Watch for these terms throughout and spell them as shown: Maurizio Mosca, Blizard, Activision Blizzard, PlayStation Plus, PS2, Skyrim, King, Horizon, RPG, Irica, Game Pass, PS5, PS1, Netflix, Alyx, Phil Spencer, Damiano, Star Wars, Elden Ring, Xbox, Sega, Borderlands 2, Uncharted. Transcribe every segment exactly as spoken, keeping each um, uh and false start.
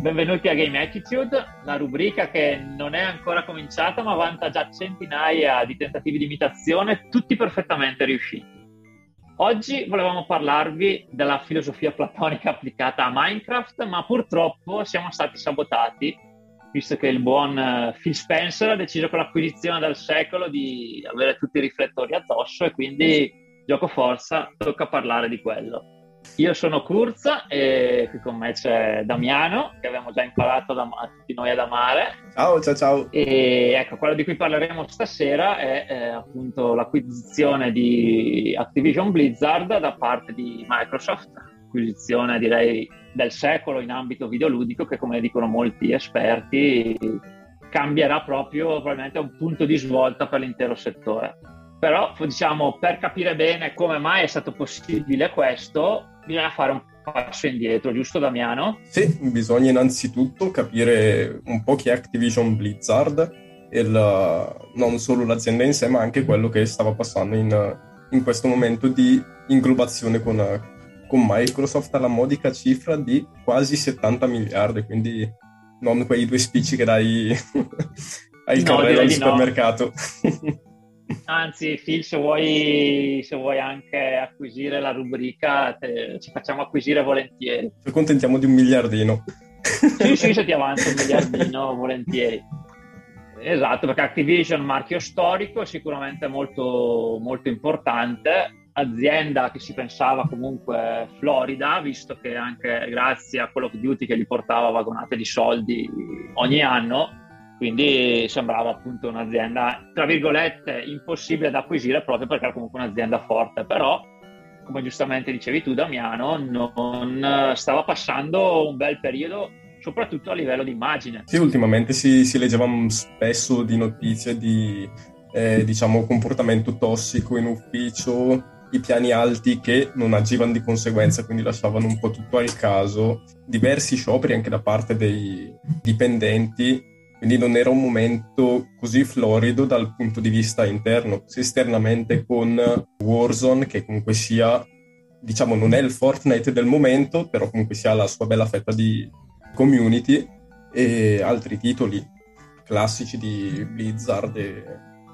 Benvenuti a Game Attitude, una rubrica che non è ancora cominciata ma vanta già centinaia di tentativi di imitazione, tutti perfettamente riusciti. Oggi volevamo parlarvi della filosofia platonica applicata a Minecraft, ma purtroppo siamo stati sabotati, visto che il buon Phil Spencer ha deciso con l'acquisizione del secolo di avere tutti i riflettori addosso e quindi, gioco forza, tocca parlare di quello. Io sono Curza e qui con me c'è Damiano, che abbiamo già imparato da, a tutti noi ad amare. Ciao, ciao, ciao. E ecco, quello di cui parleremo stasera è eh, appunto l'acquisizione di Activision Blizzard da parte di Microsoft, acquisizione direi del secolo in ambito videoludico che, come dicono molti esperti, cambierà proprio probabilmente un punto di svolta per l'intero settore. Però, diciamo, per capire bene come mai è stato possibile questo, bisogna fare un passo indietro, giusto Damiano? Sì, bisogna innanzitutto capire un po' chi è Activision Blizzard e la, non solo l'azienda in sé, ma anche quello che stava passando in, in questo momento di inglobazione con, con Microsoft alla modica cifra di quasi settanta miliardi, quindi non quei due spicci che dai ai carrello no, al supermercato. No. Anzi, Phil, se vuoi, se vuoi anche acquisire la rubrica, te, ci facciamo acquisire volentieri. Ci contentiamo di un miliardino. Sì, sì, se ti avanza un miliardino, volentieri. Esatto, perché Activision, marchio storico, sicuramente molto, molto importante. Azienda che si pensava comunque florida, visto che anche grazie a Call of Duty che gli portava vagonate di soldi ogni anno, quindi sembrava appunto un'azienda, tra virgolette, impossibile da acquisire proprio perché era comunque un'azienda forte. Però, come giustamente dicevi tu Damiano, non stava passando un bel periodo, soprattutto a livello di immagine. Sì, ultimamente si, si leggeva spesso di notizie di eh, diciamo comportamento tossico in ufficio, i piani alti che non agivano di conseguenza, quindi lasciavano un po' tutto al caso, diversi scioperi anche da parte dei dipendenti. Quindi non era un momento così florido dal punto di vista interno. Esternamente con Warzone, che comunque sia, diciamo, non è il Fortnite del momento, però comunque sia la sua bella fetta di community, e altri titoli classici di Blizzard e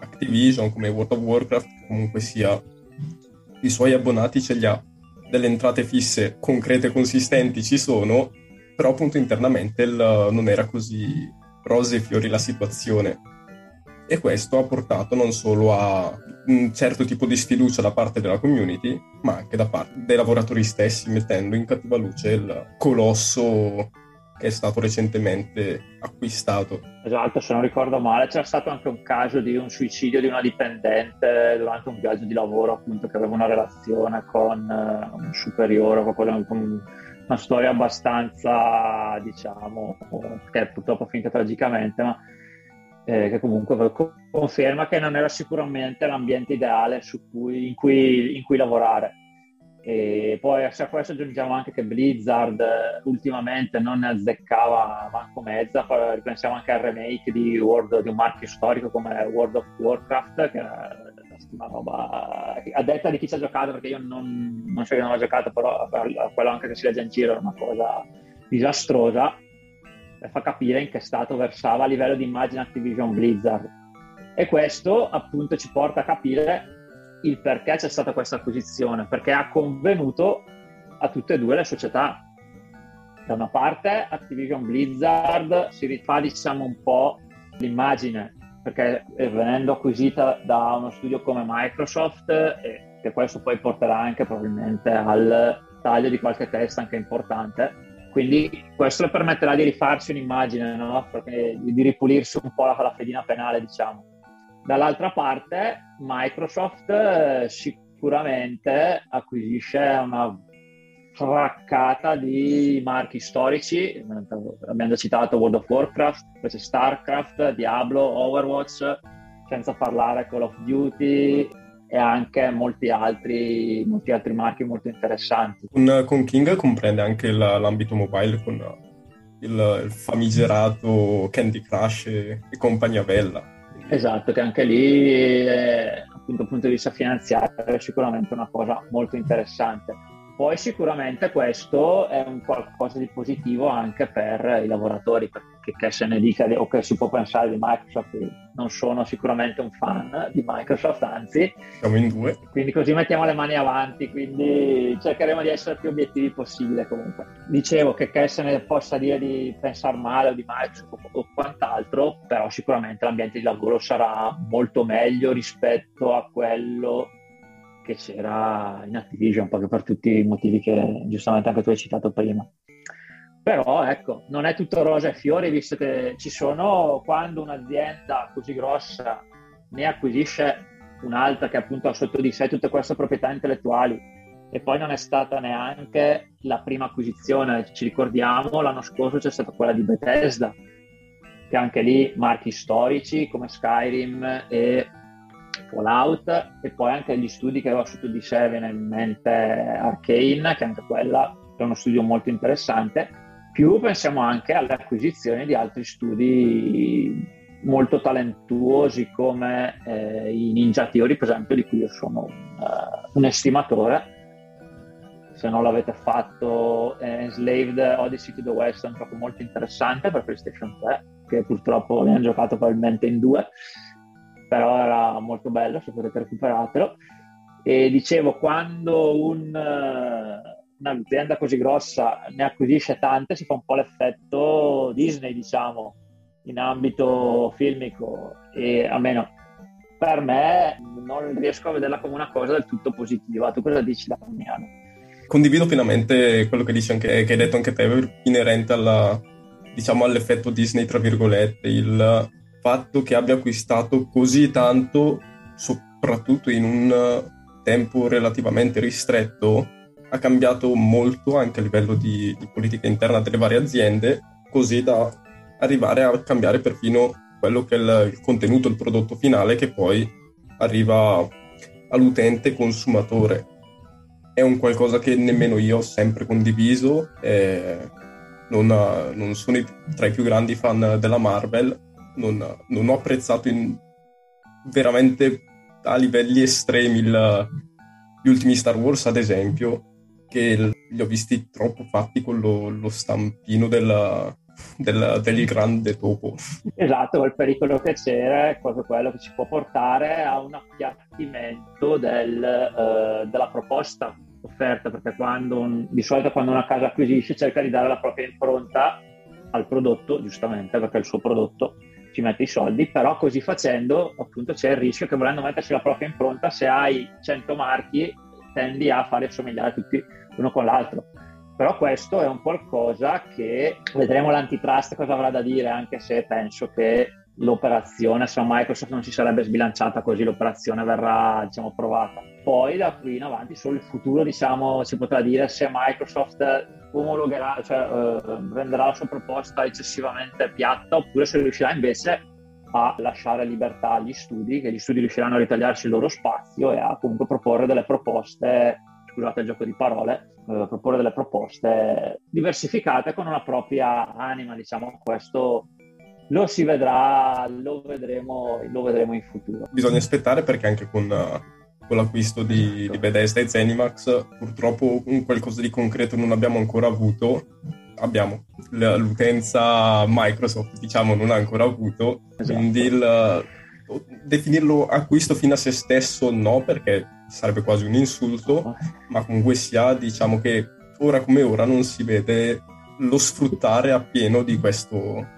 Activision come World of Warcraft, che comunque sia i suoi abbonati ce li ha, delle entrate fisse concrete e consistenti ci sono, però appunto internamente il, non era così rose e fiori la situazione, e questo ha portato non solo a un certo tipo di sfiducia da parte della community, ma anche da parte dei lavoratori stessi, mettendo in cattiva luce il colosso che è stato recentemente acquistato. Esatto, se non ricordo male c'era stato anche un caso di un suicidio di una dipendente durante un viaggio di lavoro, appunto, che aveva una relazione con un superiore o qualcosa, con una storia abbastanza, diciamo, che è purtroppo finita tragicamente, ma eh, che comunque conferma che non era sicuramente l'ambiente ideale su cui, in, cui, in cui lavorare. E poi a questo aggiungiamo anche che Blizzard ultimamente non ne azzeccava manco mezza. Ripensiamo anche al remake di, World, di un marchio storico come World of Warcraft, che era una roba a detta di chi ci ha giocato, perché io non, non so che non l'ho giocato, però quello anche che si legge in giro è una cosa disastrosa e fa capire in che stato versava a livello di immagine Activision Blizzard. E questo appunto ci porta a capire il perché c'è stata questa acquisizione, perché ha convenuto a tutte e due le società. Da una parte Activision Blizzard si rifà, diciamo, un po' l'immagine, perché venendo acquisita da uno studio come Microsoft, e che questo poi porterà anche probabilmente al taglio di qualche testa anche importante, quindi questo le permetterà di rifarsi un'immagine, no? Perché, di ripulirsi un po' la, la fedina penale, diciamo. Dall'altra parte Microsoft sicuramente acquisisce una fraccata di marchi storici, abbiamo già citato World of Warcraft, poi c'è Starcraft, Diablo, Overwatch, senza parlare Call of Duty e anche molti altri, molti altri marchi molto interessanti. Con, con King comprende anche la, l'ambito mobile con il, il famigerato Candy Crush e, e compagnia bella. Esatto, che anche lì eh, appunto dal punto di vista finanziario è sicuramente una cosa molto interessante. Poi sicuramente questo è un qualcosa di positivo anche per i lavoratori, perché che se ne dica o che si può pensare di Microsoft, non sono sicuramente un fan di Microsoft, anzi siamo in due, quindi così mettiamo le mani avanti, quindi cercheremo di essere più obiettivi possibile. Comunque dicevo che che se ne possa dire di pensare male o di Microsoft o quant'altro, però sicuramente l'ambiente di lavoro sarà molto meglio rispetto a quello che c'era in Activision, proprio per tutti i motivi che giustamente anche tu hai citato prima. Però ecco, non è tutto rosa e fiori, visto che ci sono, quando un'azienda così grossa ne acquisisce un'altra che appunto ha sotto di sé tutte queste proprietà intellettuali, e poi non è stata neanche la prima acquisizione, ci ricordiamo l'anno scorso c'è stata quella di Bethesda, che anche lì marchi storici come Skyrim e Fallout, e poi anche gli studi che aveva sotto di sé, viene in mente Arcane, che anche quella è uno studio molto interessante, più pensiamo anche alle acquisizioni di altri studi molto talentuosi come eh, i Ninja Theory, per esempio, di cui io sono uh, un estimatore. Se non l'avete fatto, eh, Enslaved Odyssey to the West è un gioco molto interessante per PlayStation tre, che purtroppo ne hanno giocato probabilmente in due, però era molto bello, se potete recuperatelo. E dicevo, quando un, un'azienda così grossa ne acquisisce tante, si fa un po' l'effetto Disney, diciamo, in ambito filmico, e almeno per me non riesco a vederla come una cosa del tutto positiva. Tu cosa dici, Damiano? Condivido pienamente quello che dici anche, che hai detto anche te, inerente alla, diciamo, all'effetto Disney, tra virgolette, il fatto che abbia acquistato così tanto, soprattutto in un tempo relativamente ristretto, ha cambiato molto anche a livello di, di politica interna delle varie aziende, così da arrivare a cambiare perfino quello che è il, il contenuto, il prodotto finale che poi arriva all'utente consumatore. È un qualcosa che nemmeno io ho sempre condiviso, eh, non, non sono tra i più grandi fan della Marvel, Non, non ho apprezzato in, veramente a livelli estremi il, gli ultimi Star Wars, ad esempio, che li ho visti troppo fatti con lo, lo stampino del, del, del grande topo. Esatto, il pericolo che c'era è proprio quello che ci può portare a un appiattimento del, eh, della proposta offerta, perché quando, di solito quando una casa acquisisce cerca di dare la propria impronta al prodotto, giustamente, perché il suo prodotto ci mette i soldi, però così facendo appunto c'è il rischio che, volendo metterci la propria impronta, se hai cento marchi tendi a farli assomigliare tutti uno con l'altro. Però questo è un qualcosa che vedremo l'antitrust cosa avrà da dire, anche se penso che l'operazione, se Microsoft non si sarebbe sbilanciata così, l'operazione verrà, diciamo, provata. Poi da qui in avanti solo il futuro, diciamo, si potrà dire se Microsoft omologherà, cioè eh, renderà la sua proposta eccessivamente piatta, oppure se riuscirà invece a lasciare libertà agli studi, che gli studi riusciranno a ritagliarsi il loro spazio e a comunque proporre delle proposte, scusate il gioco di parole, eh, proporre delle proposte diversificate con una propria anima, diciamo. Questo lo si vedrà, lo vedremo, lo vedremo in futuro. Bisogna aspettare, perché anche con, con l'acquisto di, esatto, di Bethesda e Zenimax purtroppo un qualcosa di concreto non abbiamo ancora avuto. Abbiamo l'utenza Microsoft, diciamo, non ha ancora avuto, esatto. Quindi il, definirlo acquisto fino a se stesso no, perché sarebbe quasi un insulto, esatto. Ma comunque sia, diciamo che ora come ora non si vede lo sfruttare appieno di questo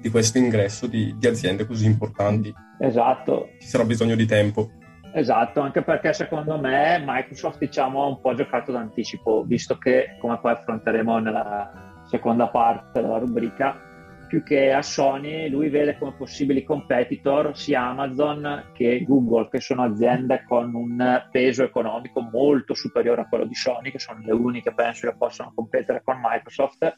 di questo ingresso di, di aziende così importanti. Esatto. Ci sarà bisogno di tempo. Esatto, anche perché secondo me Microsoft, diciamo, ha un po' giocato d'anticipo, visto che, come poi affronteremo nella seconda parte della rubrica, più che a Sony lui vede come possibili competitor sia Amazon che Google, che sono aziende con un peso economico molto superiore a quello di Sony, che sono le uniche, penso, che possono competere con Microsoft,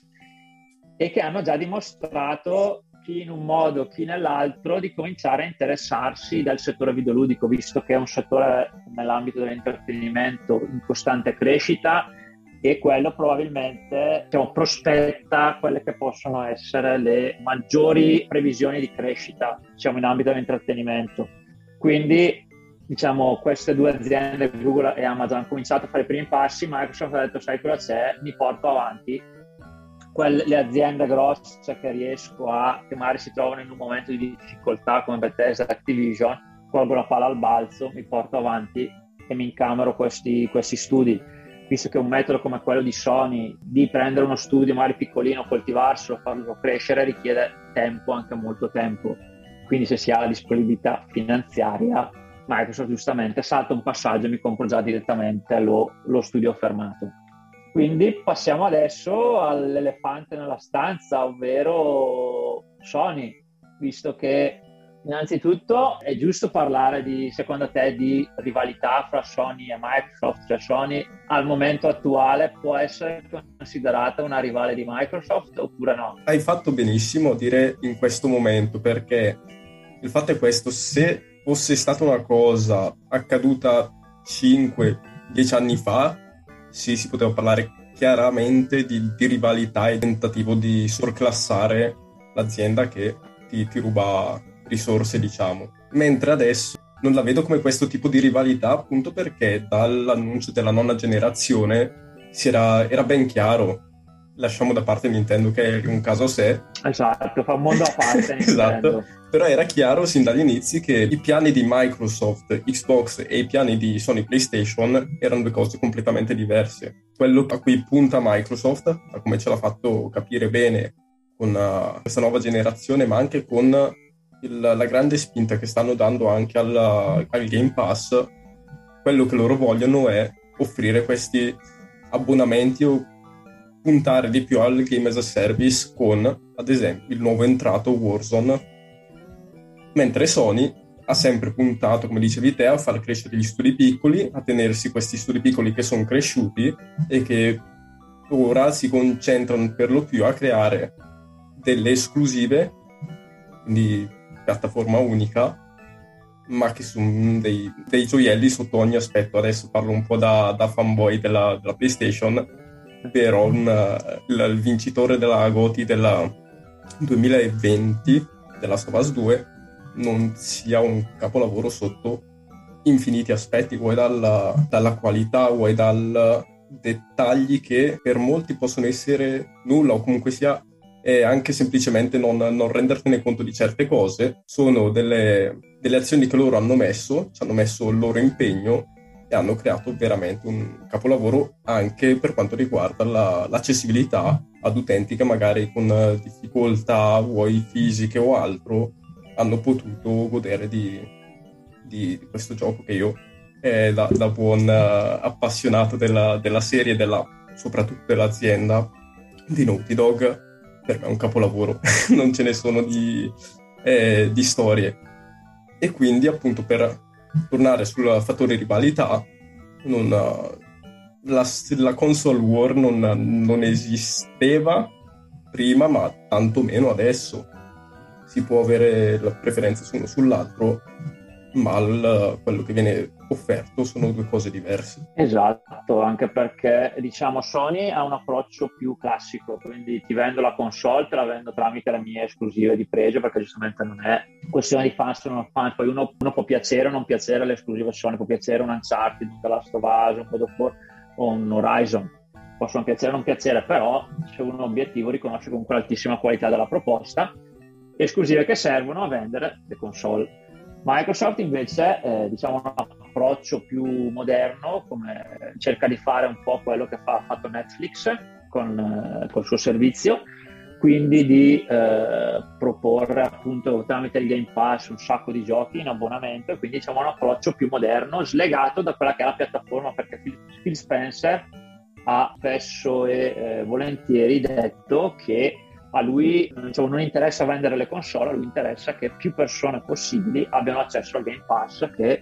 e che hanno già dimostrato, chi in un modo, chi nell'altro, di cominciare a interessarsi del settore videoludico, visto che è un settore nell'ambito dell'intrattenimento in costante crescita, e quello probabilmente, diciamo, prospetta quelle che possono essere le maggiori previsioni di crescita, diciamo, in ambito dell'intrattenimento. Quindi diciamo, queste due aziende, Google e Amazon, hanno cominciato a fare i primi passi. Microsoft ha detto: sai cosa c'è, mi porto avanti. Quelle, le aziende grosse che riesco a, che magari si trovano in un momento di difficoltà come Bethesda, Activision, colgo la palla al balzo, mi porto avanti e mi incamero questi, questi studi, visto che un metodo come quello di Sony di prendere uno studio magari piccolino, coltivarselo, farlo crescere, richiede tempo, anche molto tempo. Quindi se si ha la disponibilità finanziaria, Microsoft giustamente salta un passaggio e mi compro già direttamente lo, lo studio fermato. Quindi passiamo adesso all'elefante nella stanza, ovvero Sony, visto che innanzitutto è giusto parlare, di, secondo te, di rivalità fra Sony e Microsoft. Cioè Sony al momento attuale può essere considerata una rivale di Microsoft oppure no? Hai fatto benissimo a dire in questo momento, perché il fatto è questo: se fosse stata una cosa accaduta cinque dieci anni fa, sì, si poteva parlare chiaramente di, di rivalità e tentativo di sorclassare l'azienda che ti, ti ruba risorse, diciamo. Mentre adesso non la vedo come questo tipo di rivalità, appunto perché dall'annuncio della nona generazione si era, era ben chiaro. Lasciamo da parte Nintendo, che è un caso a sé. Esatto, fa un mondo a parte. Esatto. Però era chiaro sin dagli inizi che i piani di Microsoft Xbox e i piani di Sony PlayStation erano due cose completamente diverse. Quello a cui punta Microsoft, a come ce l'ha fatto capire bene con uh, questa nuova generazione, ma anche con il, la grande spinta che stanno dando anche alla, al Game Pass, quello che loro vogliono è offrire questi abbonamenti o puntare di più al Game as a Service con, ad esempio, il nuovo entrato Warzone. Mentre Sony ha sempre puntato, come dicevi te, a far crescere gli studi piccoli, a tenersi questi studi piccoli che sono cresciuti e che ora si concentrano per lo più a creare delle esclusive, quindi piattaforma unica, ma che sono dei, dei gioielli sotto ogni aspetto. Adesso parlo un po' da, da fanboy della, della PlayStation, però una, la, il vincitore della G O T Y della duemilaventi, della Last of Us due, non sia un capolavoro sotto infiniti aspetti, vuoi dalla, dalla qualità, vuoi dal dettagli che per molti possono essere nulla, o comunque sia eh, anche semplicemente non, non rendertene conto di certe cose. Sono delle, delle azioni che loro hanno messo, ci hanno messo il loro impegno e hanno creato veramente un capolavoro anche per quanto riguarda la, l'accessibilità ad utenti che magari con difficoltà, vuoi fisiche o altro, hanno potuto godere di, di, di questo gioco che io, eh, da, da buon appassionato della, della serie, della, soprattutto dell'azienda di Naughty Dog, per me è un capolavoro, non ce ne sono di, eh, di storie. E quindi appunto per tornare sul fattore rivalità, non, la, la console war non, non esisteva prima, ma tantomeno adesso. Si può avere la preferenza su uno sull'altro, ma il, quello che viene offerto sono due cose diverse. Esatto, anche perché diciamo Sony ha un approccio più classico, quindi ti vendo la console, te la vendo tramite le mie esclusive di pregio, perché giustamente non è questione di fan, sono fan, poi uno, uno può piacere o non piacere l'esclusiva Sony, può piacere un Uncharted, un The Last of Us, un God of War o un Horizon, possono piacere o non piacere, però c'è un obiettivo, riconosce comunque l'altissima qualità della proposta, esclusive che servono a vendere le console. Microsoft invece eh, diciamo un approccio più moderno, come cerca di fare un po' quello che fa, ha fatto Netflix con eh, col suo servizio, quindi di eh, proporre appunto tramite il Game Pass un sacco di giochi in abbonamento, quindi diciamo un approccio più moderno, slegato da quella che è la piattaforma, perché Phil Spencer ha spesso e eh, volentieri detto che a lui diciamo, non interessa vendere le console, a lui interessa che più persone possibili abbiano accesso al Game Pass, che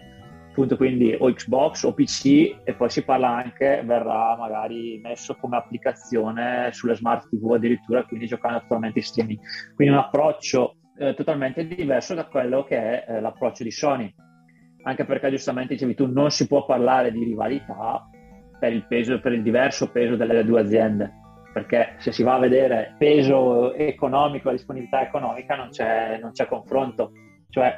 appunto quindi o Xbox o P C, e poi si parla anche, verrà magari messo come applicazione sulle smart T V addirittura, quindi giocando attualmente in streaming. Quindi un approccio eh, totalmente diverso da quello che è eh, l'approccio di Sony, anche perché giustamente dicevi tu, non si può parlare di rivalità per il peso, per il diverso peso delle due aziende, perché se si va a vedere peso economico e disponibilità economica non c'è, non c'è confronto. Cioè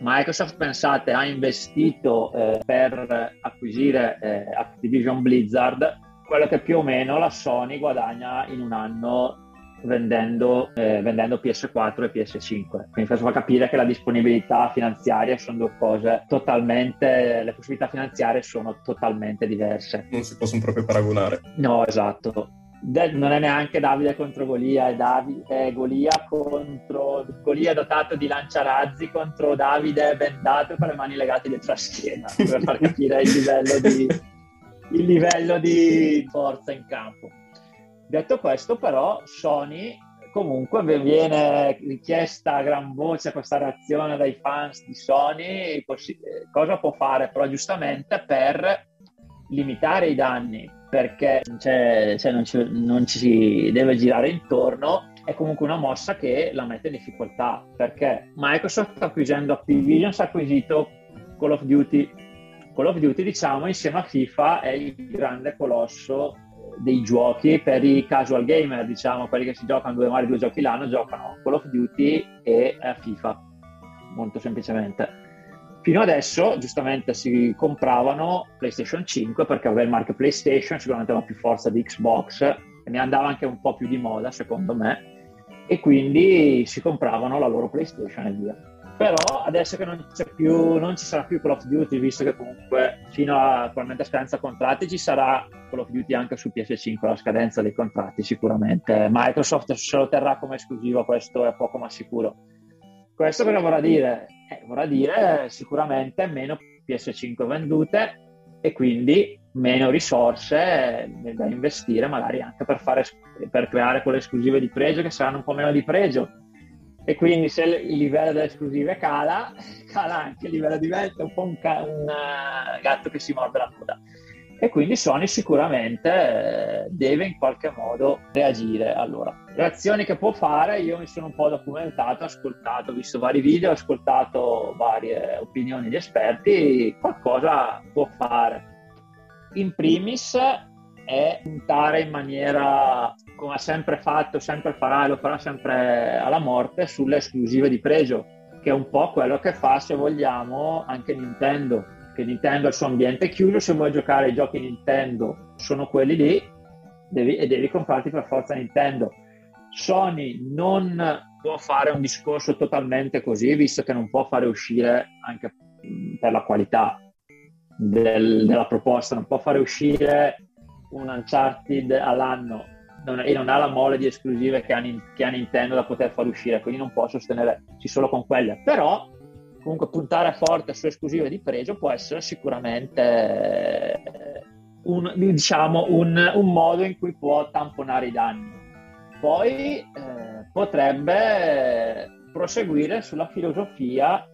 Microsoft, pensate, ha investito eh, per acquisire eh, Activision Blizzard quello che più o meno la Sony guadagna in un anno vendendo, eh, vendendo P S quattro e P S cinque. Quindi questo fa capire che la disponibilità finanziaria sono due cose totalmente, le possibilità finanziarie sono totalmente diverse. Non si possono proprio paragonare. No, esatto. De- non è neanche Davide contro Golia, è, Dav- è Golia contro Golia dotato di lanciarazzi contro Davide bendato con le mani legate dietro la schiena, per far capire il livello di, il livello di forza in campo. Detto questo, però, Sony comunque viene richiesta a gran voce questa reazione dai fans di Sony, poss- cosa può fare? Però giustamente per limitare i danni, perché cioè, cioè non, ci, non ci si deve girare intorno, è comunque una mossa che la mette in difficoltà, perché Microsoft sta acquisendo Activision, si è acquisito Call of Duty. Call of Duty, diciamo, insieme a FIFA è il grande colosso dei giochi per i casual gamer, diciamo, quelli che si giocano due magari due giochi l'anno, giocano Call of Duty e FIFA, molto semplicemente. Fino adesso, giustamente, si compravano PlayStation cinque perché aveva il marchio PlayStation, sicuramente aveva più forza di Xbox, e ne andava anche un po' più di moda, secondo me, e quindi si compravano la loro PlayStation e via. Però adesso che non c'è più, non ci sarà più Call of Duty, visto che comunque fino a probabilmente scadenza contratti ci sarà Call of Duty anche su P S cinque, la scadenza dei contratti sicuramente. Microsoft se lo terrà come esclusiva, questo è poco ma sicuro. Questo cosa vorrà dire? Eh, vorrà dire sicuramente meno P S cinque vendute e quindi meno risorse da investire magari anche per, fare, per creare quelle esclusive di pregio che saranno un po' meno di pregio, e quindi se il livello delle esclusive cala, cala anche il livello di vendita, un po' un, ca- un uh, gatto che si morde la coda. E quindi Sony sicuramente deve in qualche modo reagire. Allora, le azioni che può fare, io mi sono un po' documentato, ho ascoltato, ho visto vari video, ho ascoltato varie opinioni di esperti, qualcosa può fare. In primis è puntare in maniera, come ha sempre fatto, sempre farà e lo farà sempre alla morte, sulle esclusive di pregio, che è un po' quello che fa, se vogliamo, anche Nintendo. Che Nintendo è il suo ambiente chiuso, se vuoi giocare ai giochi Nintendo sono quelli lì devi, e devi comprarti per forza Nintendo. Sony non può fare un discorso totalmente così, visto che non può fare uscire, anche per la qualità del, della proposta, non può fare uscire un Uncharted all'anno non, e non ha la mole di esclusive che ha, che ha Nintendo da poter far uscire, quindi non può sostenerci solo con quelle. Però comunque puntare forte su esclusive di pregio può essere sicuramente un, diciamo, un, un modo in cui può tamponare i danni. Poi eh, potrebbe proseguire sulla filosofia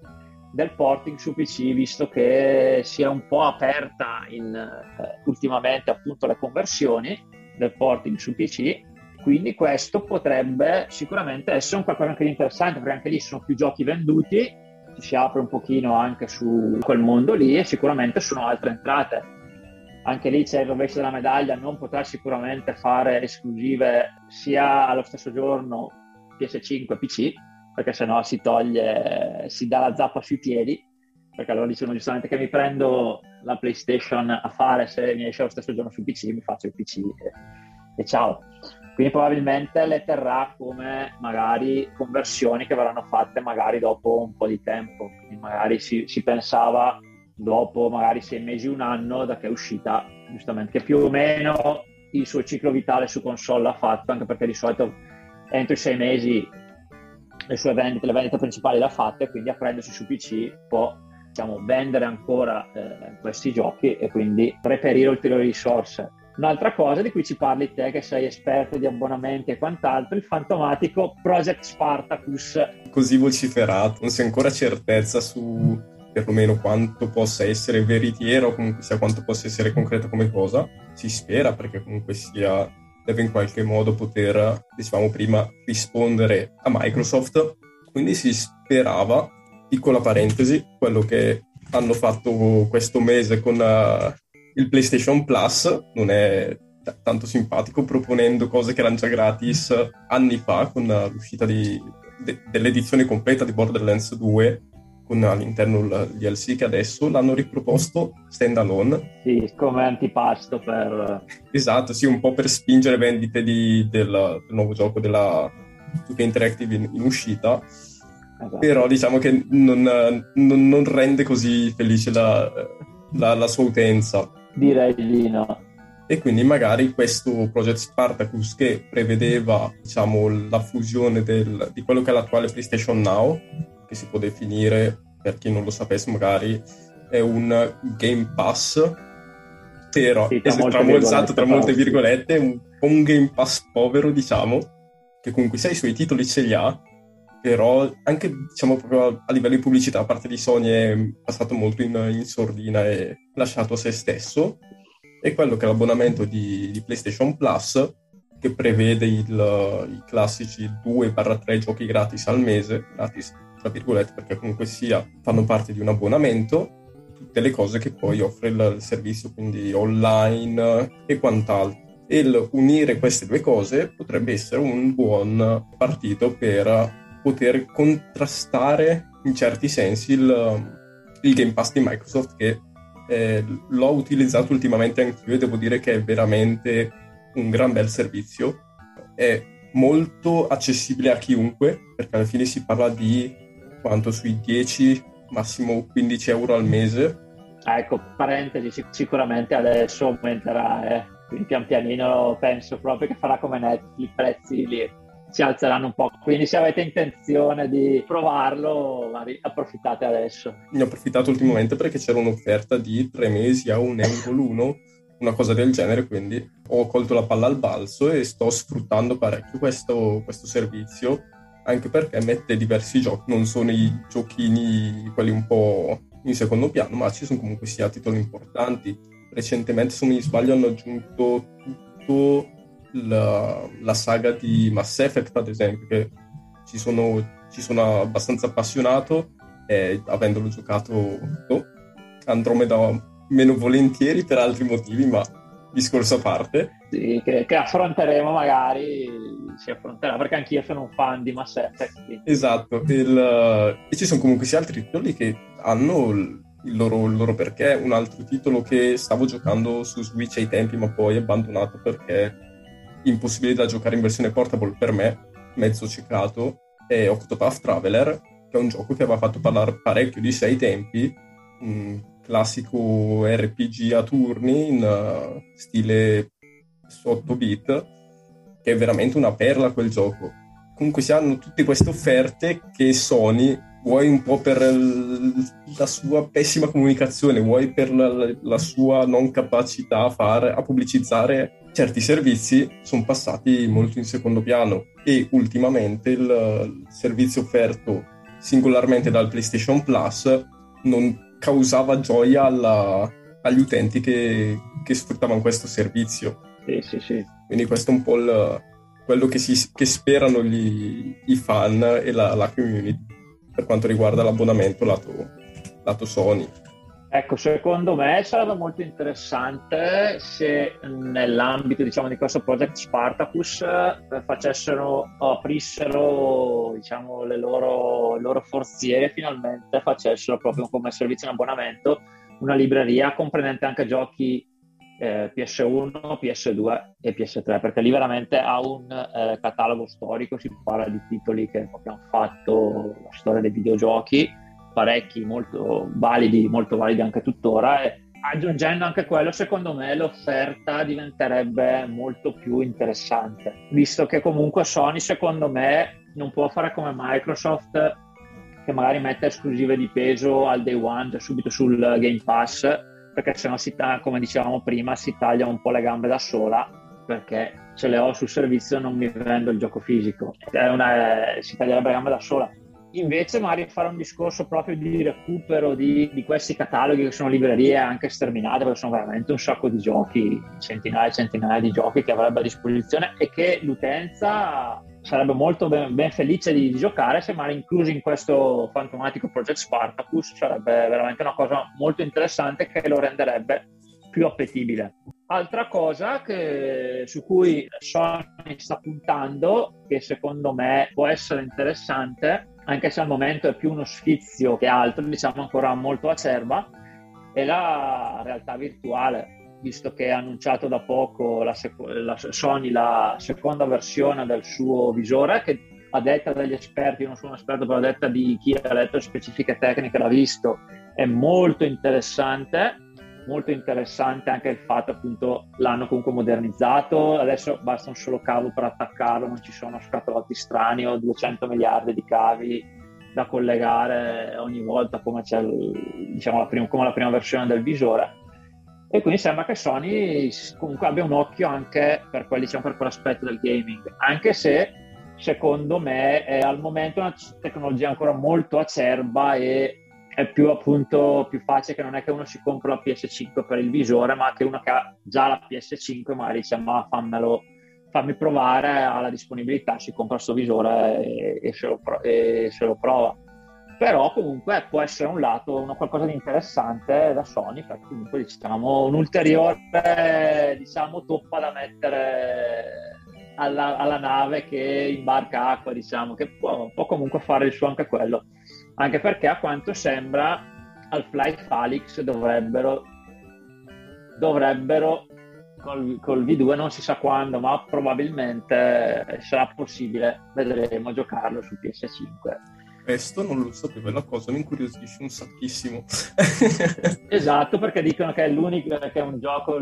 del porting su P C, visto che si è un po' aperta in, eh, ultimamente appunto le conversioni del porting su P C. Quindi questo potrebbe sicuramente essere un qualcosa anche interessante, perché anche lì sono più giochi venduti, si apre un pochino anche su quel mondo lì e sicuramente sono altre entrate. Anche lì c'è il rovescio della medaglia, non potrà sicuramente fare esclusive sia allo stesso giorno P S cinque e P C, perché sennò si toglie, si dà la zappa sui piedi, perché allora dicono giustamente che mi prendo la PlayStation a fare, se mi esce lo stesso giorno su P C mi faccio il P C e, e ciao. Quindi probabilmente le terrà come magari conversioni che verranno fatte magari dopo un po' di tempo. Quindi magari si, si pensava dopo magari sei mesi, un anno da che è uscita, giustamente, che più o meno il suo ciclo vitale su console l'ha fatto, anche perché di solito entro i sei mesi le sue vendite, le vendite principali l'ha fatta, e quindi aprendosi su P C può, diciamo, vendere ancora eh, questi giochi e quindi reperire ulteriori risorse. Un'altra cosa di cui ci parli te, che sei esperto di abbonamenti e quant'altro, il fantomatico Project Spartacus. Così vociferato, non si ha ancora certezza su perlomeno quanto possa essere veritiero o comunque sia quanto possa essere concreto come cosa. Si spera, perché comunque sia deve in qualche modo poter, dicevamo prima, rispondere a Microsoft. Quindi si sperava, piccola parentesi, quello che hanno fatto questo mese con la il PlayStation Plus non è t- tanto simpatico, proponendo cose che erano già gratis anni fa con l'uscita di, de- dell'edizione completa di Borderlands due, con all'interno il D L C che adesso l'hanno riproposto standalone. Sì, come antipasto per... Esatto, sì, un po' per spingere vendite di, del, del nuovo gioco della due K Interactive in, in uscita. Esatto. Però diciamo che non, non, non rende così felice la, la, la sua utenza. Direi di no. E quindi magari questo Project Spartacus, che prevedeva diciamo la fusione del, di quello che è l'attuale PlayStation Now, che si può definire, per chi non lo sapesse magari, è un Game Pass, però sì, tra, molte virgolette, tra molte virgolette, un, un Game Pass povero, diciamo, che comunque sai, i suoi titoli ce li ha, però anche diciamo proprio a livello di pubblicità, a parte di Sony, è passato molto in, in sordina e lasciato a se stesso. E quello che è l'abbonamento di, di PlayStation Plus, che prevede il, i classici due tre giochi gratis al mese, gratis tra virgolette perché comunque sia fanno parte di un abbonamento, tutte le cose che poi offre il, il servizio, quindi online e quant'altro. E unire queste due cose potrebbe essere un buon partito per poter contrastare in certi sensi il, il Game Pass di Microsoft, che Eh, l'ho utilizzato ultimamente anch'io e devo dire che è veramente un gran bel servizio. È molto accessibile a chiunque, perché alla fine si parla di quanto, sui dieci massimo quindici euro al mese. Ecco, parentesi, sic- sicuramente adesso aumenterà, eh. Quindi pian pianino penso proprio che farà come Netflix, i prezzi lì si alzeranno un po', quindi se avete intenzione di provarlo approfittate adesso. Ne ho approfittato ultimamente perché c'era un'offerta di tre mesi a un euro l'uno, una cosa del genere, quindi ho colto la palla al balzo e sto sfruttando parecchio questo, questo servizio, anche perché mette diversi giochi, non sono i giochini quelli un po' in secondo piano, ma ci sono comunque sia titoli importanti. Recentemente, se non mi sbaglio, hanno aggiunto tutto La, la saga di Mass Effect, ad esempio, che ci sono, ci sono abbastanza appassionato, eh, avendolo giocato tutto. Andromeda meno volentieri per altri motivi, ma discorso a parte. Sì, che, che affronteremo magari, si affronterà, perché anch'io sono un fan di Mass Effect. Quindi. Esatto, il, e ci sono comunque sia altri titoli che hanno il, il, loro, il loro perché. Un altro titolo che stavo giocando su Switch ai tempi, ma poi abbandonato perché impossibile da giocare in versione portable per me, mezzo ciclato, è Octopath Traveler, che è un gioco che aveva fatto parlare parecchio di sé ai tempi, un classico R P G a turni in uh, stile otto bit, che è veramente una perla quel gioco. Comunque si hanno tutte queste offerte che Sony, vuoi un po' per l- la sua pessima comunicazione, vuoi per la, la sua non capacità a, fare, a pubblicizzare certi servizi, sono passati molto in secondo piano. E ultimamente il servizio offerto singolarmente dal PlayStation Plus non causava gioia alla, agli utenti che, che sfruttavano questo servizio. Sì, sì, sì. Quindi questo è un po' il, quello che, si, che sperano gli, i fan e la, la community per quanto riguarda l'abbonamento lato, lato Sony. Ecco, secondo me sarebbe molto interessante se nell'ambito, diciamo, di questo Project Spartacus eh, facessero, aprissero, diciamo, le loro, le loro forziere, finalmente facessero proprio come servizio in abbonamento una libreria comprenente anche giochi eh, P S uno, P S due e P S tre, perché lì veramente ha un eh, catalogo storico, si parla di titoli che proprio hanno fatto la storia dei videogiochi, parecchi molto validi, molto validi anche tuttora, e aggiungendo anche quello, secondo me l'offerta diventerebbe molto più interessante, visto che comunque Sony, secondo me, non può fare come Microsoft, che magari mette esclusive di peso al day one, subito sul Game Pass, perché sennò si, come dicevamo prima, si taglia un po' le gambe da sola, perché se le ho sul servizio non mi vendo il gioco fisico, è una, si taglierebbe le gambe da sola. Invece magari fare un discorso proprio di recupero di, di questi cataloghi, che sono librerie anche sterminate, perché sono veramente un sacco di giochi, centinaia e centinaia di giochi che avrebbe a disposizione e che l'utenza sarebbe molto ben, ben felice di, di giocare, se magari inclusi in questo fantomatico Project Spartacus sarebbe veramente una cosa molto interessante che lo renderebbe più appetibile. Altra cosa che, su cui Sony sta puntando, che secondo me può essere interessante, anche se al momento è più uno sfizio che altro, diciamo ancora molto acerba, è la realtà virtuale, visto che ha annunciato da poco la sec- la Sony la seconda versione del suo visore, che a detta degli esperti, io non sono un esperto, però a detta di chi ha letto specifiche tecniche, l'ha visto, è molto interessante, molto interessante anche il fatto, appunto, l'hanno comunque modernizzato, adesso basta un solo cavo per attaccarlo, non ci sono scatolotti strani o duecento miliardi di cavi da collegare ogni volta come c'è, diciamo, la prima, come la prima versione del visore. E quindi sembra che Sony comunque abbia un occhio anche per, quel, diciamo, per quell'aspetto del gaming, anche se secondo me è al momento una tecnologia ancora molto acerba e è più, appunto, più facile, che non è che uno si compra la P S cinque per il visore, ma che uno che ha già la P S cinque magari dice ma fammelo, fammi provare, ha la disponibilità, si compra il suo visore e, e, se lo, e se lo prova. Però comunque può essere un lato, una qualcosa di interessante da Sony, perché comunque, diciamo, un'ulteriore, diciamo, toppa da mettere alla, alla nave che imbarca acqua, diciamo, che può, può comunque fare il suo anche quello, anche perché a quanto sembra al Flight Alyx dovrebbero dovrebbero col, col V due, non si sa quando, ma probabilmente sarà possibile, vedremo, giocarlo su P S cinque. Questo non lo sapevo, è una cosa mi incuriosisce un sacchissimo. Esatto, perché dicono che è l'unico, che è un gioco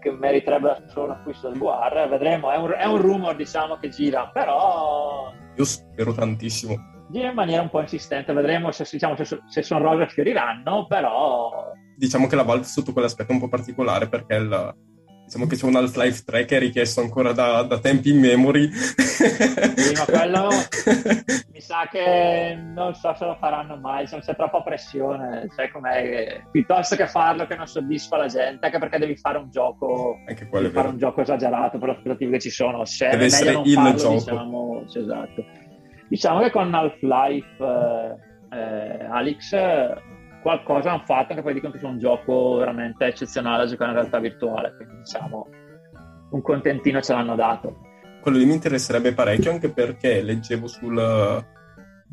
che meriterebbe solo l'acquisto del War. Vedremo, è un, è un rumor, diciamo, che gira, però io spero tantissimo. Gira in maniera un po' insistente, vedremo se, diciamo, se, se sono rover fioriranno, però diciamo che la Valve sotto quell'aspetto è un po' particolare, perché la, diciamo che c'è un Half-Life tre che è richiesto ancora da, da tempi in memory. Sì, ma quello mi sa che non so se lo faranno mai, diciamo, c'è troppa pressione, cioè, com'è? Piuttosto che farlo che non soddisfa la gente, anche perché devi fare un gioco, anche quello, fare un gioco esagerato per le aspettative che ci sono, se deve essere non il farlo, gioco, diciamo, cioè, esatto. Diciamo che con Half-Life eh, eh, Alyx qualcosa hanno fatto, che poi dicono che è un gioco veramente eccezionale da giocare in realtà virtuale, quindi, diciamo, un contentino ce l'hanno dato. Quello lì mi interesserebbe parecchio, anche perché leggevo sul,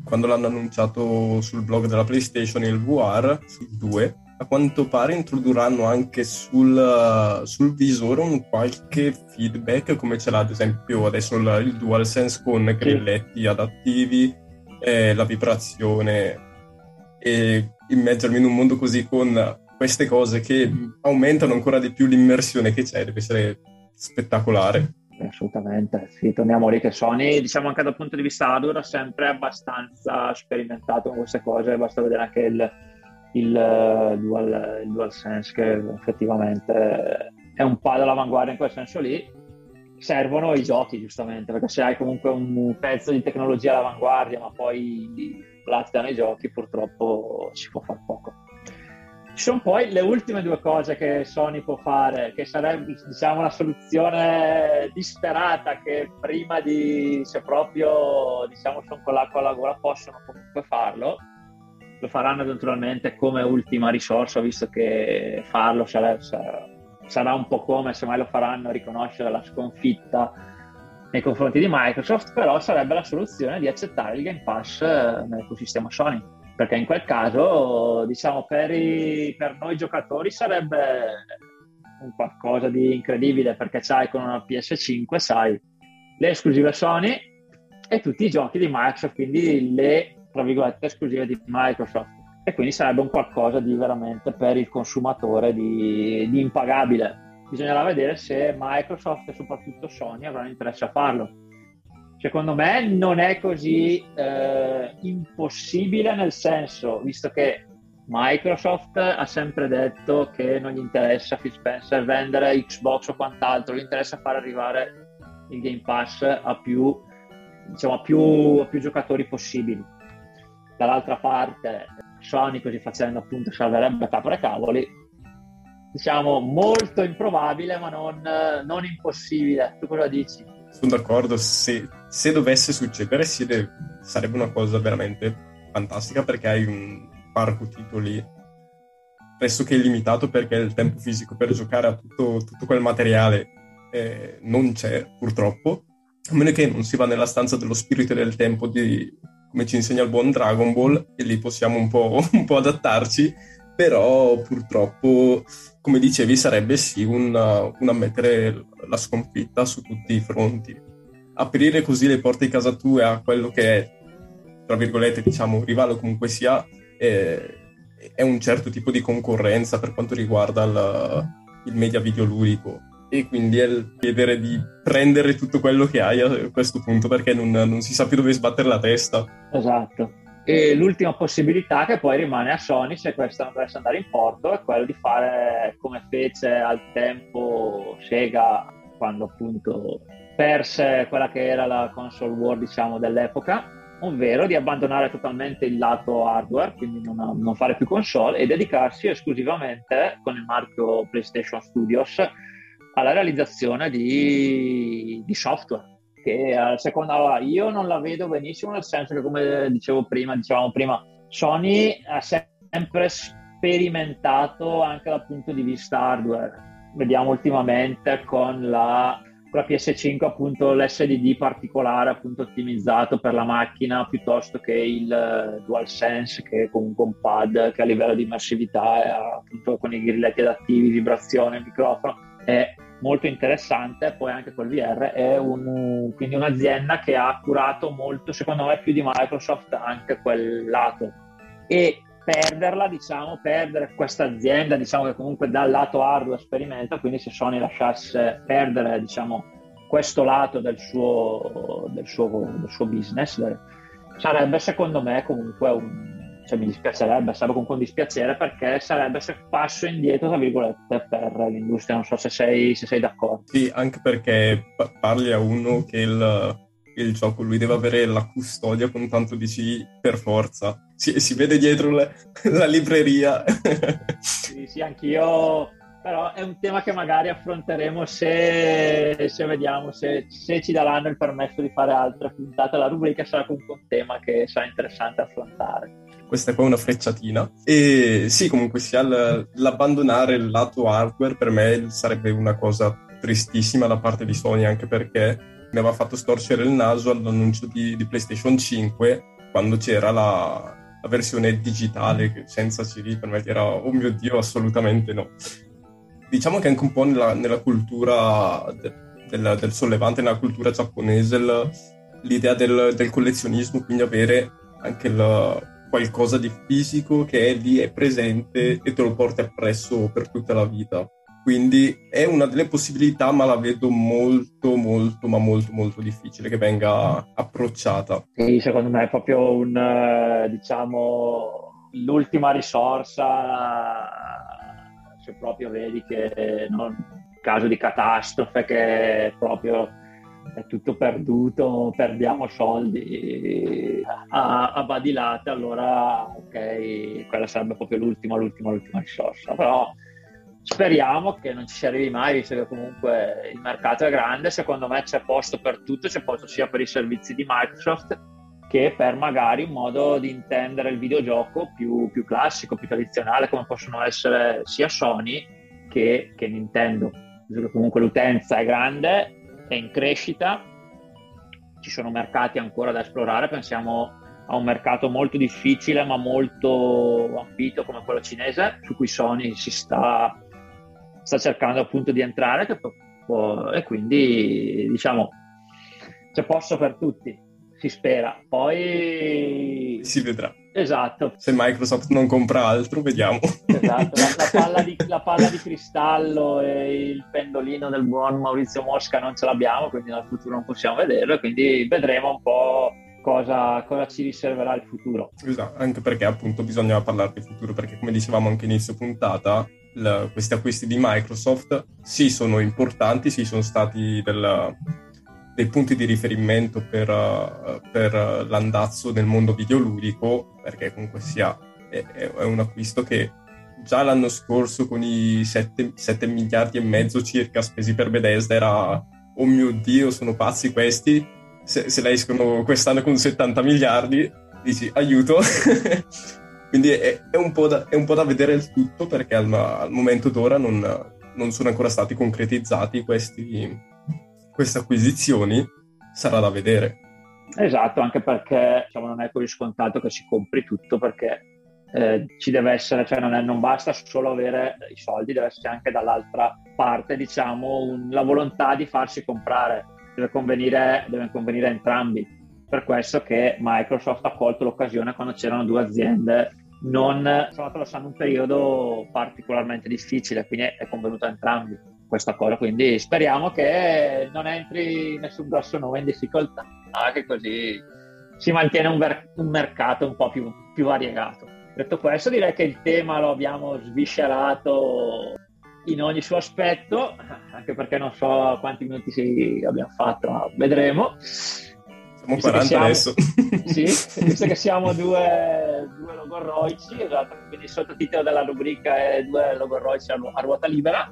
quando l'hanno annunciato sul blog della PlayStation, il V R sul due, a quanto pare introdurranno anche sul, sul visore un qualche feedback, come ce l'ha ad esempio adesso il, il DualSense con grilletti sì. adattivi, eh, la vibrazione, e immergermi in un mondo così con queste cose che aumentano ancora di più l'immersione che c'è, deve essere spettacolare. Assolutamente, sì, torniamo lì che Sony, diciamo, anche dal punto di vista hardware ha sempre abbastanza sperimentato con queste cose, basta vedere anche il, il, dual, il DualSense, che effettivamente è un paio all'avanguardia in quel senso lì. Servono i giochi, giustamente, perché se hai comunque un pezzo di tecnologia all'avanguardia ma poi plattano i giochi, purtroppo si può far poco. Ci sono poi le ultime due cose che Sony può fare, che sarebbe, diciamo, una soluzione disperata che prima di, se proprio, diciamo, sono con l'acqua alla gola, possono comunque farlo, lo faranno naturalmente come ultima risorsa, visto che farlo sarà, sarà un po' come, se mai lo faranno, riconoscere la sconfitta nei confronti di Microsoft, però sarebbe la soluzione di accettare il Game Pass nell'ecosistema Sony, perché in quel caso, diciamo, per, i, per noi giocatori sarebbe un qualcosa di incredibile, perché sai, con una P S cinque sai le esclusive Sony e tutti i giochi di Microsoft, quindi le, tra virgolette, esclusive di Microsoft, e quindi sarebbe un qualcosa di veramente per il consumatore di, di impagabile. Bisognerà vedere se Microsoft e soprattutto Sony avranno interesse a farlo. Secondo me non è così eh, impossibile, nel senso, visto che Microsoft ha sempre detto che non gli interessa, Phil Spencer, vendere Xbox o quant'altro, gli interessa far arrivare il Game Pass a più, diciamo, a più, a più giocatori possibili. Dall'altra parte Sony, così facendo, appunto, salverebbe capre cavoli. Diciamo molto improbabile, ma non, non impossibile. Tu cosa dici? Sono d'accordo, se, se dovesse succedere sì, deve, sarebbe una cosa veramente fantastica, perché hai un parco titoli pressoché illimitato, perché il tempo fisico per giocare a tutto, tutto quel materiale eh, non c'è, purtroppo, a meno che non si va nella stanza dello spirito e del tempo di come ci insegna il buon Dragon Ball, e lì possiamo un po', un po' adattarci, però purtroppo, come dicevi, sarebbe sì un ammettere la sconfitta su tutti i fronti. Aprire così le porte di casa tua a quello che è, tra virgolette, diciamo, rivale comunque sia, eh, è un certo tipo di concorrenza per quanto riguarda la, il media videoludico, e quindi è il chiedere di prendere tutto quello che hai a questo punto, perché non, non si sa più dove sbattere la testa. Esatto. E l'ultima possibilità che poi rimane a Sony, se questa non dovesse andare in porto, è quello di fare come fece al tempo Sega, quando appunto perse quella che era la console war, diciamo, dell'epoca, ovvero di abbandonare totalmente il lato hardware, quindi non, non fare più console, e dedicarsi esclusivamente con il marchio PlayStation Studios alla realizzazione di, di software, che secondo io non la vedo benissimo, nel senso che, come dicevo prima, dicevamo prima, Sony ha sempre sperimentato anche dal punto di vista hardware. Vediamo ultimamente con la la P S cinque appunto l'S D D particolare, appunto ottimizzato per la macchina, piuttosto che il DualSense, che è comunque un pad che a livello di immersività è, appunto, con i grilletti adattivi, vibrazione, microfono, è molto interessante. Poi anche col V R è un, quindi un'azienda che ha curato molto, secondo me più di Microsoft, anche quel lato, e perderla, diciamo, perdere questa azienda, diciamo, che comunque dal lato hardware sperimenta, quindi se Sony lasciasse perdere, diciamo, questo lato del suo, del suo, del suo business, sarebbe, secondo me, comunque un, cioè, mi dispiacerebbe, sarebbe comunque un dispiacere, perché sarebbe un passo indietro, tra virgolette, per l'industria. Non so se sei, se sei d'accordo. Sì, anche perché parli a uno che il il gioco lui deve avere la custodia con tanto di C per forza, si, si vede dietro la, la libreria. Sì, sì, anch'io, però è un tema che magari affronteremo se, se vediamo se, se ci daranno il permesso di fare altre puntate. La rubrica sarà comunque un tema che sarà interessante affrontare. Questa qua è una frecciatina, e sì, comunque sia, l'abbandonare il lato hardware per me sarebbe una cosa tristissima da parte di Sony, anche perché mi aveva fatto storcere il naso all'annuncio di, di PlayStation cinque, quando c'era la, la versione digitale senza C D. Per me era, oh mio Dio, assolutamente no. Diciamo che anche un po' nella, nella cultura de, del, del sollevante, nella cultura giapponese, il, l'idea del, del collezionismo, quindi avere anche il, qualcosa di fisico che è lì, è presente e te lo porti appresso per tutta la vita. Quindi è una delle possibilità, ma la vedo molto, molto, ma molto, molto difficile che venga approcciata. Sì, secondo me è proprio un, diciamo, l'ultima risorsa, se proprio vedi che non caso di catastrofe, che è proprio è tutto perduto, perdiamo soldi a, a badilate, allora ok, quella sarebbe proprio l'ultima, l'ultima, l'ultima risorsa. Però speriamo che non ci si arrivi mai, visto che comunque il mercato è grande. Secondo me c'è posto per tutto, c'è posto sia per i servizi di Microsoft che per magari un modo di intendere il videogioco più, più classico, più tradizionale, come possono essere sia Sony che, che Nintendo, visto che comunque l'utenza è grande, è in crescita, ci sono mercati ancora da esplorare. Pensiamo a un mercato molto difficile ma molto ambito come quello cinese, su cui Sony si sta sta cercando appunto di entrare, che può, e quindi, diciamo, c'è posto per tutti, si spera. Poi si vedrà. Esatto. Se Microsoft non compra altro, vediamo. Esatto, la, la, palla di, la palla di cristallo e il pendolino del buon Maurizio Mosca non ce l'abbiamo, quindi nel futuro non possiamo vederlo, e quindi vedremo un po' Cosa, cosa ci riserverà il futuro. Esatto, anche perché appunto bisogna parlare del futuro, perché come dicevamo anche inizio puntata, la, questi acquisti di Microsoft sì sono importanti, sì sono stati del, dei punti di riferimento per, per l'andazzo del mondo videoludico, perché comunque sia è, è un acquisto che già l'anno scorso, con i sette miliardi e mezzo circa spesi per Bethesda, era oh mio Dio, sono pazzi questi. Se, se la escono quest'anno con settanta miliardi, dici aiuto. Quindi è, è, un po' da, è un po' da vedere il tutto, perché al, al momento d'ora non, non sono ancora stati concretizzati questi, queste acquisizioni. Sarà da vedere. Esatto, anche perché diciamo, non è così scontato che si compri tutto, perché eh, ci deve essere, cioè non, è, non basta solo avere i soldi, deve essere anche dall'altra parte diciamo un, la volontà di farsi comprare, deve convenire, deve convenire a entrambi. Per questo che Microsoft ha colto l'occasione quando c'erano due aziende non attraversando un periodo particolarmente difficile, quindi è convenuto a entrambi questa cosa, quindi speriamo che non entri nessun grosso nome in difficoltà, che così si mantiene un, ver- un mercato un po' più, più variegato. Detto questo, direi che il tema lo abbiamo sviscerato in ogni suo aspetto, anche perché non so quanti minuti si abbiamo fatto, ma vedremo. Siamo visto quaranta siamo, adesso. Sì, visto che siamo due, due logorroici, esatto, quindi il sottotitolo della rubrica è Due logorroici a, lu- a ruota libera.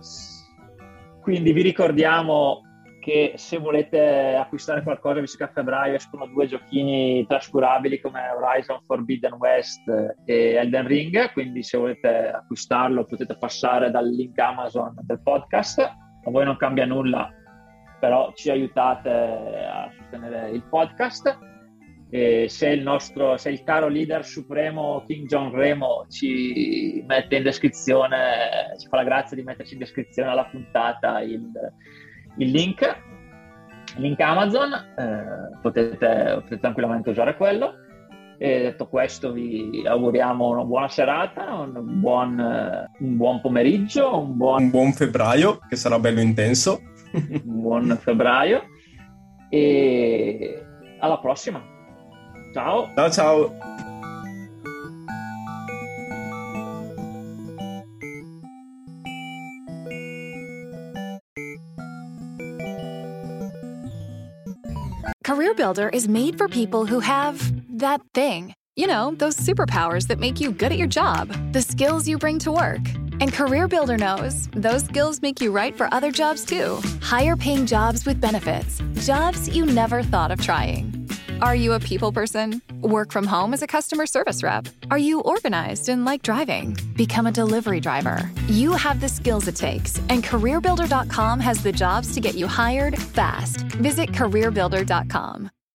Quindi vi ricordiamo che se volete acquistare qualcosa, visto che a febbraio escono due giochini trascurabili come Horizon Forbidden West e Elden Ring, quindi se volete acquistarlo potete passare dal link Amazon del podcast. A voi non cambia nulla, però ci aiutate a sostenere il podcast. E se il nostro, se il caro leader supremo King John Remo ci mette in descrizione, ci fa la grazia di metterci in descrizione alla puntata il il link link Amazon, eh, potete, potete tranquillamente usare quello. E detto questo, vi auguriamo una buona serata, un buon, un buon pomeriggio, un buon... un buon febbraio, che sarà bello intenso. Un buon febbraio e alla prossima. Ciao. Ciao ciao. CareerBuilder is made for people who have that thing. You know, those superpowers that make you good at your job, the skills you bring to work. And CareerBuilder knows those skills make you right for other jobs too. Higher paying jobs with benefits, jobs you never thought of trying. Are you a people person? Work from home as a customer service rep? Are you organized and like driving? Become a delivery driver. You have the skills it takes, and career builder dot com has the jobs to get you hired fast. Visit career builder dot com.